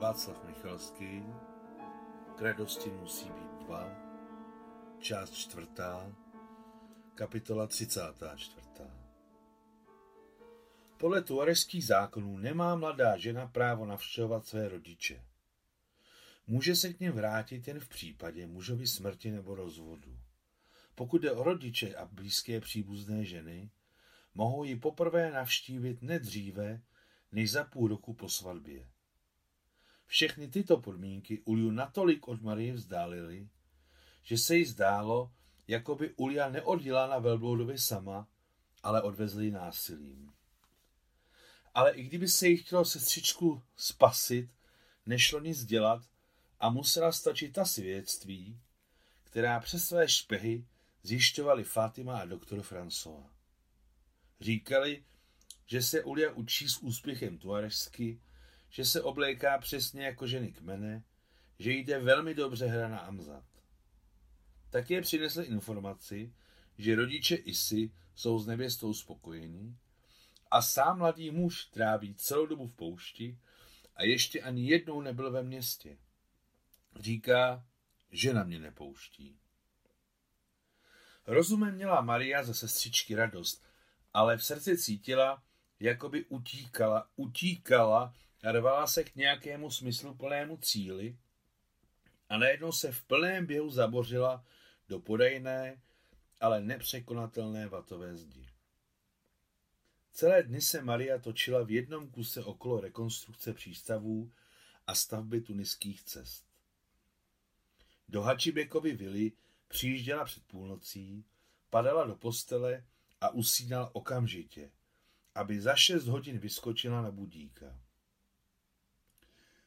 Václav Michalský, Kradosti musí být dva, část čtvrtá, kapitola 34. Podle tuareských zákonů nemá mladá žena právo navštěvovat své rodiče. Může se k něm vrátit jen v případě mužovy smrti nebo rozvodu. Pokud jde o rodiče a blízké příbuzné ženy, mohou ji poprvé navštívit nedříve než za půl roku po svatbě. Všechny tyto podmínky Uliu natolik od Marie vzdálily, že se jí zdálo, jako by Ulia neodjela na velbloudově sama, ale odvezli ji násilím. Ale i kdyby se jí chtělo sestřičku spasit, nešlo nic dělat a musela stačit ta svědectví, která přes své špehy zjišťovali Fatima a doktor Francova. Říkali, že se Ulia učí s úspěchem tuarežsky, že se obléká přesně jako ženy kmene, že jde velmi dobře hra na amzat. Také přinesl informaci, že rodiče Isi jsou s nevěstou spokojení a sám mladý muž tráví celou dobu v poušti a ještě ani jednou nebyl ve městě. Říká, že na mě nepouští. Rozumem měla Maria ze sestřičky radost, ale v srdci cítila, jako by utíkala a rvala se k nějakému smysluplnému cíli a najednou se v plném běhu zabořila do podejné, ale nepřekonatelné vatové zdi. Celé dny se Maria točila v jednom kuse okolo rekonstrukce přístavů a stavby tuniských cest. Do Hačibekovy vily přijížděla před půlnocí, padala do postele a usínala okamžitě, aby za 6 hodin vyskočila na budíka.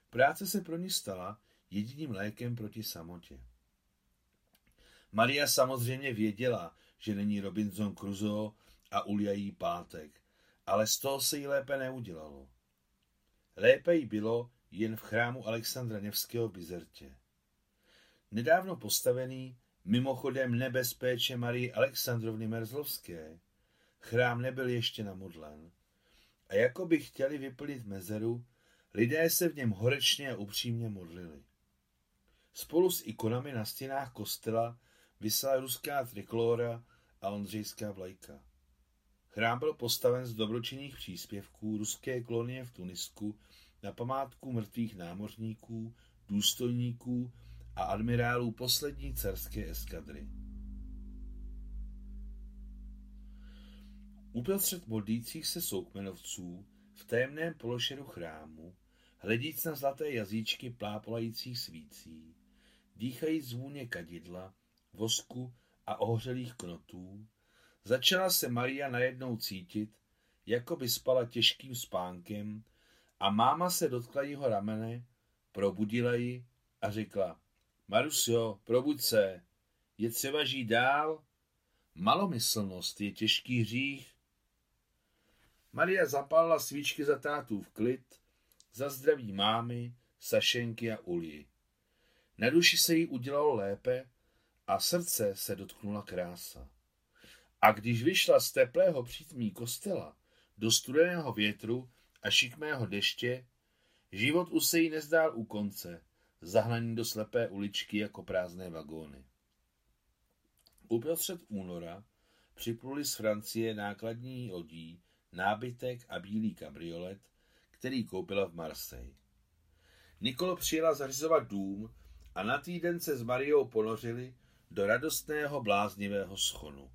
Práce se pro ní stala jediným lékem proti samotě. Maria samozřejmě věděla, že není Robinson Crusoe a Ulia jí Pátek, ale z toho se jí lépe neudělalo. Lépe jí bylo jen v chrámu Alexandra Nevského v Bizertě. Nedávno postavený, mimochodem nebezpečí Marie Alexandrovny Merzlovské, chrám nebyl ještě namodlen a jako by chtěli vyplnit mezeru, lidé se v něm horečně a upřímně modlili. Spolu s ikonami na stěnách kostela visela ruská trikolóra a ondřejská vlajka. Chrám byl postaven z dobročinných příspěvků ruské kolonie v Tunisku na památku mrtvých námořníků, důstojníků a admirálů poslední carské eskadry. Uprostřed modlících se soukmenovců v tajemném pološeru chrámu, hledíc na zlaté jazyčky plápolajících svící, dýchají zvůně kadidla, vosku a ohořelých knotů, začala se Maria najednou cítit, jako by spala těžkým spánkem a máma se dotkla jeho ramene, probudila ji a řekla: Marusio, probuď se, je třeba žít dál, malomyslnost je těžký hřích. Maria zapálila svíčky za tátův klid, za zdraví mámy, Sašenky a Ulji. Na duši se jí udělalo lépe a srdce se dotknula krása. A když vyšla z teplého přítmí kostela do studeného větru a šikmého deště, život už se jí nezdál u konce, zahnaný do slepé uličky jako prázdné vagóny. Uprostřed února připluli z Francie nákladní lodí, nábytek a bílý kabriolet, který koupila v Marseille. Nikol přijela zařizovat dům a na týden se s Mariou ponořili do radostného bláznivého schonu.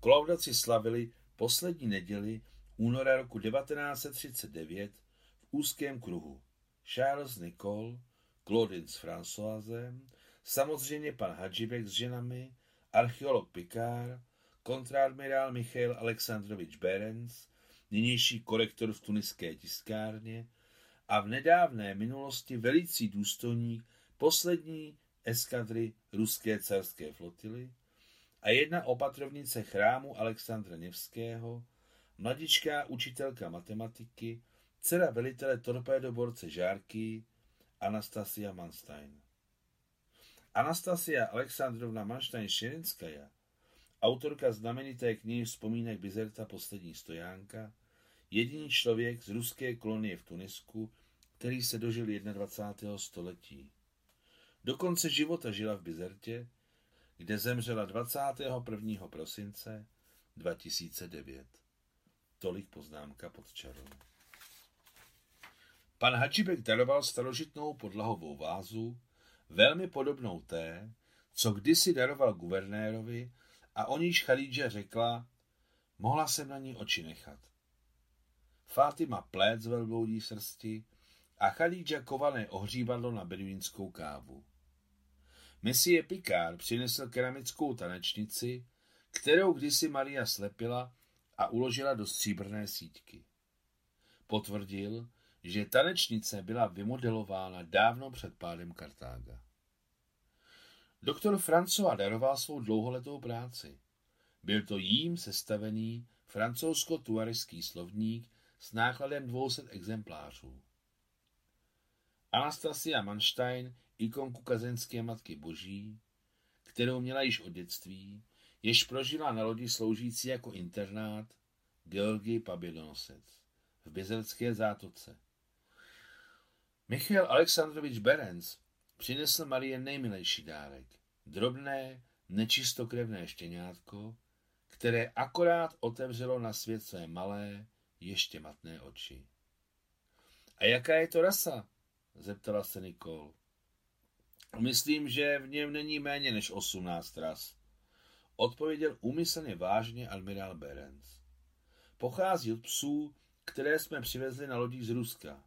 Klaudaci slavili poslední neděli února roku 1939 v úzkém kruhu. Charles Nicole, Claudine s Françoisem, samozřejmě pan Hačibek s ženami, archeolog Picard, kontradmirál Michail Alexandrovič Berens, nynější korektor v tuniské tiskárně a v nedávné minulosti velící důstojník poslední eskadry ruské carské flotily a jedna opatrovnice chrámu Alexandra Nevského, mladičká učitelka matematiky, dcera velitele torpédoborce Žárky, Anastasia Manstein. Anastasia Alexandrovna Manstein-Širinská, autorka znamenité knihy vzpomínek Bizerta Poslední stojánka, jediný člověk z ruské kolonie v Tunisku, který se dožil 21. století. Do konce života žila v Bizertě, kde zemřela 21. prosince 2009. Tolik poznámka pod čarou. Pan Hačibek daroval starožitnou podlahovou vázu, velmi podobnou té, co kdysi daroval guvernérovi, a o níž Khalidža řekla, mohla jsem na ní oči nechat. Fátima pléd z velbloudí srsti a Khalidža kované ohřívadlo na beduínskou kávu. Monsieur Picard přinesl keramickou tanečnici, kterou kdysi Maria slepila a uložila do stříbrné sítky. Potvrdil, že tanečnice byla vymodelována dávno před pádem Kartága. Doktor Francova daroval svou dlouholetou práci. Byl to jím sestavený francouzsko-tuarežský slovník s nákladem 200 exemplářů. Anastasia Manstein, ikonku kazenské Matky Boží, kterou měla již od dětství, jež prožila na lodi sloužící jako internát Georgii Pabedonosec v Bezelské zátoce. Michail Alexandrovič Berens přinesl Marie nejmilejší dárek, drobné, nečistokrevné štěňátko, které akorát otevřelo na svět své malé, ještě matné oči. A jaká je to rasa? Zeptala se Nikol. Myslím, že v něm není méně než 18 ras, odpověděl úmyslně vážně admirál Berens. Pochází od psů, které jsme přivezli na lodích z Ruska.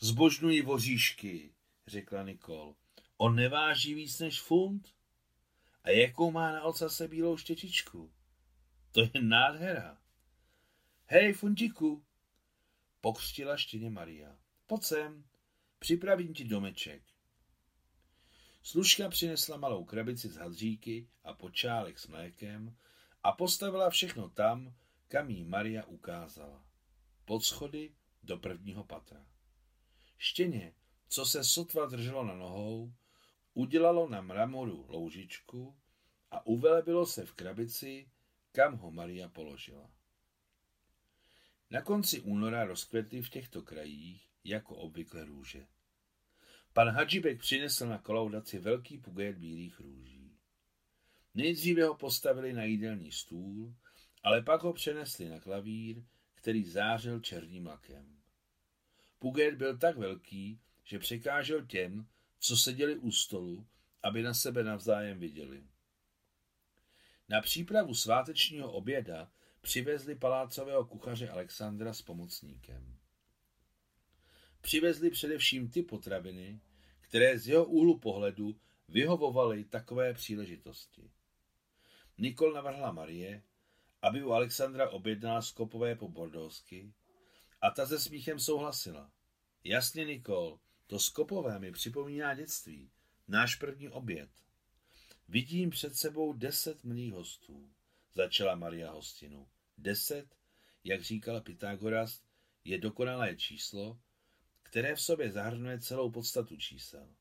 Zbožňují voříšky, řekla Nikol. On neváží víc než funt? A jakou má na ocase bílou štětičku? To je nádhera. Hej, funtiku, pokřtila štěně Maria. Pojď sem, připravím ti domeček. Služka přinesla malou krabici z hadříky a počálek s mlékem a postavila všechno tam, kam jí Maria ukázala. Pod schody do prvního patra. Štěně, co se sotva drželo na nohou, udělalo na mramoru loužičku a uvelebilo se v krabici, kam ho Maria položila. Na konci února rozkvetly v těchto krajích jako obvykle růže. Pan Hačibek přinesl na kolaudaci velký puget bílých růží. Nejdříve ho postavili na jídelní stůl, ale pak ho přenesli na klavír, který zářil černým lakem. Puget byl tak velký, že překážel těm, co seděli u stolu, aby na sebe navzájem viděli. Na přípravu svátečního oběda přivezli palácového kuchaře Alexandra s pomocníkem. Přivezli především ty potraviny, které z jeho úhlu pohledu vyhovovaly takové příležitosti. Nikol navrhla Marie, aby u Alexandra objednala skopové pobordovsky, a ta se smíchem souhlasila. Jasně, Nikol, to skopové mi připomíná dětství, náš první oběd. Vidím před sebou 10 milých hostů, začala Maria hostinu. 10, jak říkala Pythagoras, je dokonalé číslo, které v sobě zahrnuje celou podstatu čísel.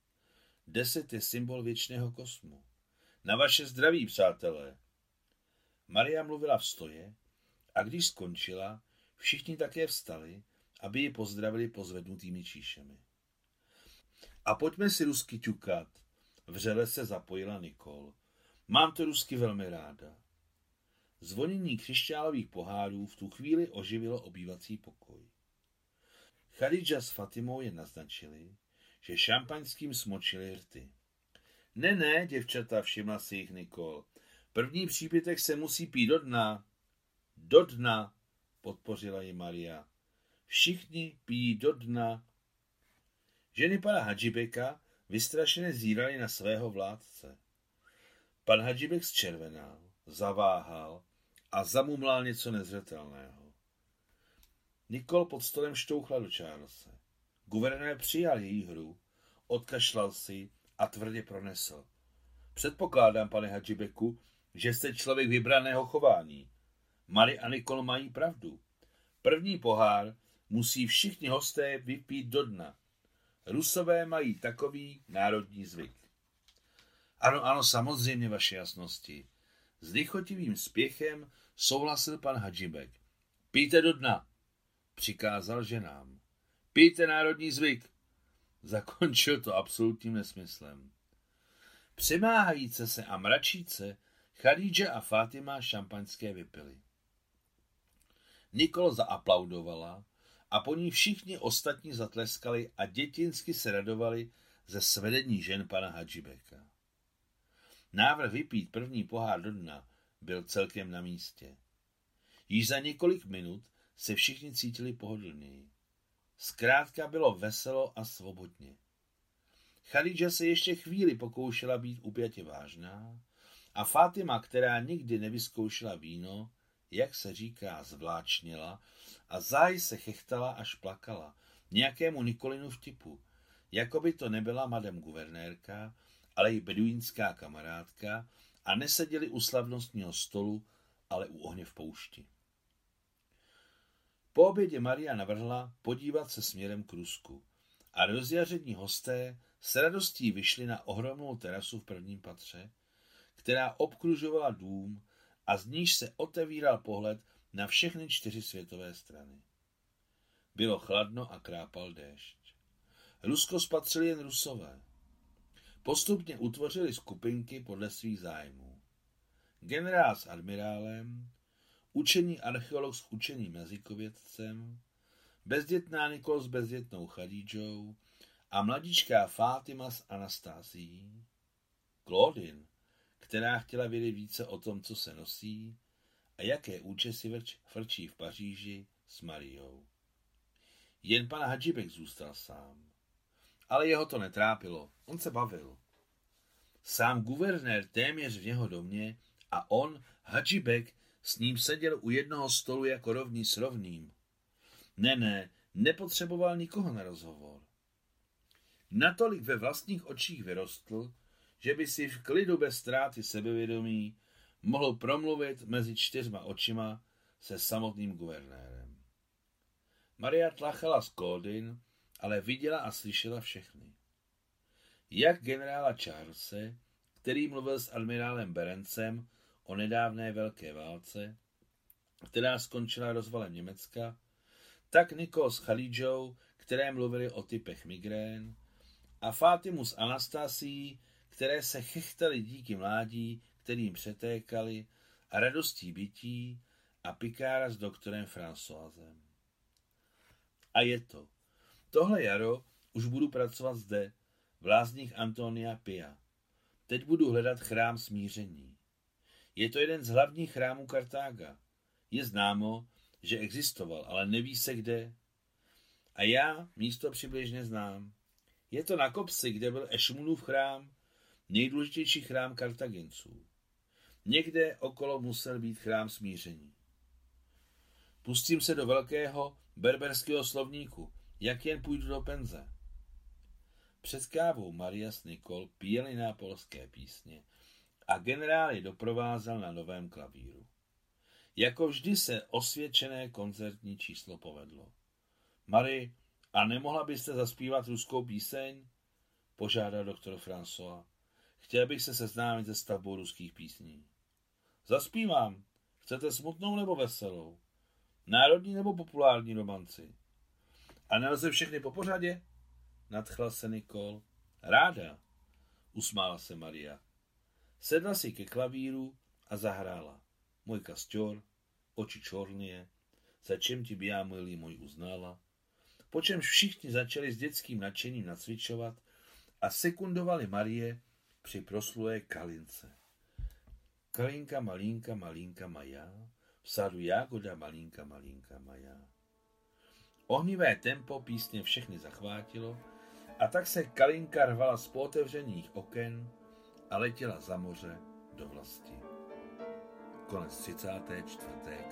10 je symbol věčného kosmu. Na vaše zdraví, přátelé! Maria mluvila vstoje a když skončila, všichni také vstali, aby ji pozdravili pozvednutými číšemi. A pojďme si rusky ťukat, vřele se zapojila Nikol. Mám to rusky velmi ráda. Zvonění křišťálových pohárů v tu chvíli oživilo obývací pokoj. Khalidža s Fatimou je naznačili, že šampaňským smočili rty. Ne, děvčata, všimla si jich Nikol. První přípitek se musí pít do dna. Do dna, podpořila ji Maria. Všichni pijí do dna. Ženy pana Hačibeka vystrašeně zírali na svého vládce. Pan Hačibek zčervenal, zaváhal a zamumlal něco nezřetelného. Nikol pod stolem štouchla do Charlese. Guvernér přijal její hru, odkašlal si a tvrdě pronesl. Předpokládám, pane Hačibeku, že jste člověk vybraného chování. Marie a Nikol mají pravdu. První pohár musí všichni hosté vypít do dna. Rusové mají takový národní zvyk. Ano, samozřejmě, vaše jasnosti. S lichotivým spěchem souhlasil pan Hačibek. Pijte do dna, přikázal ženám. Pijte národní zvyk. Zakončil to absolutním nesmyslem. Přemáhajíce se a mračíce Khalidža a Fatima šampaňské vypily. Nikol zaaplaudovala a po ní všichni ostatní zatleskali a dětinsky se radovali ze svedení žen pana Hačibeka. Návrh vypít první pohár do dna byl celkem na místě. Již za několik minut se všichni cítili pohodlněji. Zkrátka bylo veselo a svobodně. Khalidža se ještě chvíli pokoušela být upjatě vážná a Fatima, která nikdy nevyzkoušela víno, jak se říká, zvláčněla a záhy se chechtala až plakala nějakému Nikolinu vtipu, jako by to nebyla madam guvernérka, ale i beduínská kamarádka a neseděli u slavnostního stolu, ale u ohně v poušti. Po obědě Maria navrhla podívat se směrem k Rusku a rozjaření hosté s radostí vyšli na ohromnou terasu v prvním patře, která obkružovala dům a z níž se otevíral pohled na všechny čtyři světové strany. Bylo chladno a krápal déšť. Rusko spatřili jen Rusové. Postupně utvořili skupinky podle svých zájmů. Generál s admirálem, učený archeolog s učeným jazykovědcem, bezdětná Nikol s bezdětnou Khalidžou a mladíčká Fátima s Anastasií, Claudine, která chtěla vědět více o tom, co se nosí a jaké účesy frčí v Paříži s Mariou. Jen pan Hačibek zůstal sám. Ale jeho to netrápilo, on se bavil. Sám guvernér téměř v jeho domě a on, Hačibek, s ním seděl u jednoho stolu jako rovný s rovným. Ne, nepotřeboval nikoho na rozhovor. Natolik ve vlastních očích vyrostl, že by si v klidu bez ztráty sebevědomí mohl promluvit mezi čtyřma očima se samotným guvernérem. Maria tlachala z Claudine, ale viděla a slyšela všechny. Jak generála Charlese, který mluvil s admirálem Berencem o nedávné velké válce, která skončila rozvalem Německa, tak Nikol s Khalidžou, které mluvili o typech migrén, a Fátimu s Anastasií, které se chechtali díky mládí, kterým přetékali, a radostí bytí, a Picara s doktorem Françoisem. A je to. Tohle jaro už budu pracovat zde, v lázních Antonia Pia. Teď budu hledat chrám smíření. Je to jeden z hlavních chrámů Kartága. Je známo, že existoval, ale neví se kde. A já místo přibližně znám. Je to na kopci, kde byl Ešmunův chrám, nejdůležitější chrám Kartáginců. Někde okolo musel být chrám smíření. Pustím se do velkého berberského slovníku, jak jen půjdu do penze. Před kávou Maria s Nikol píjeli nápolské písně a generál je doprovázel na novém klavíru. Jako vždy se osvědčené koncertní číslo povedlo. Marie, a nemohla byste zaspívat ruskou píseň? Požádal doktor François. Chtěl bych se seznámit se stavbou ruských písní. Zaspívám. Chcete smutnou nebo veselou? Národní nebo populární romanci? A nelze všechny po pořadě? Nadchla se Nikol. Ráda, usmála se Maria. Sedla si ke klavíru a zahrála. Můj kasťor, oči čornie, začem ti bia milý můj uznala. Počemž všichni začali s dětským nadšením nacvičovat a sekundovali Marie při proslulé kalince. Kalinka malinka malinka majá, v sadu jagoda malinka malinka majá. Ohnivé tempo písně všechny zachvátilo a tak se kalinka rvala z pootevřených oken a letěla za moře do vlasti. Konec 34.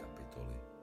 kapitoly.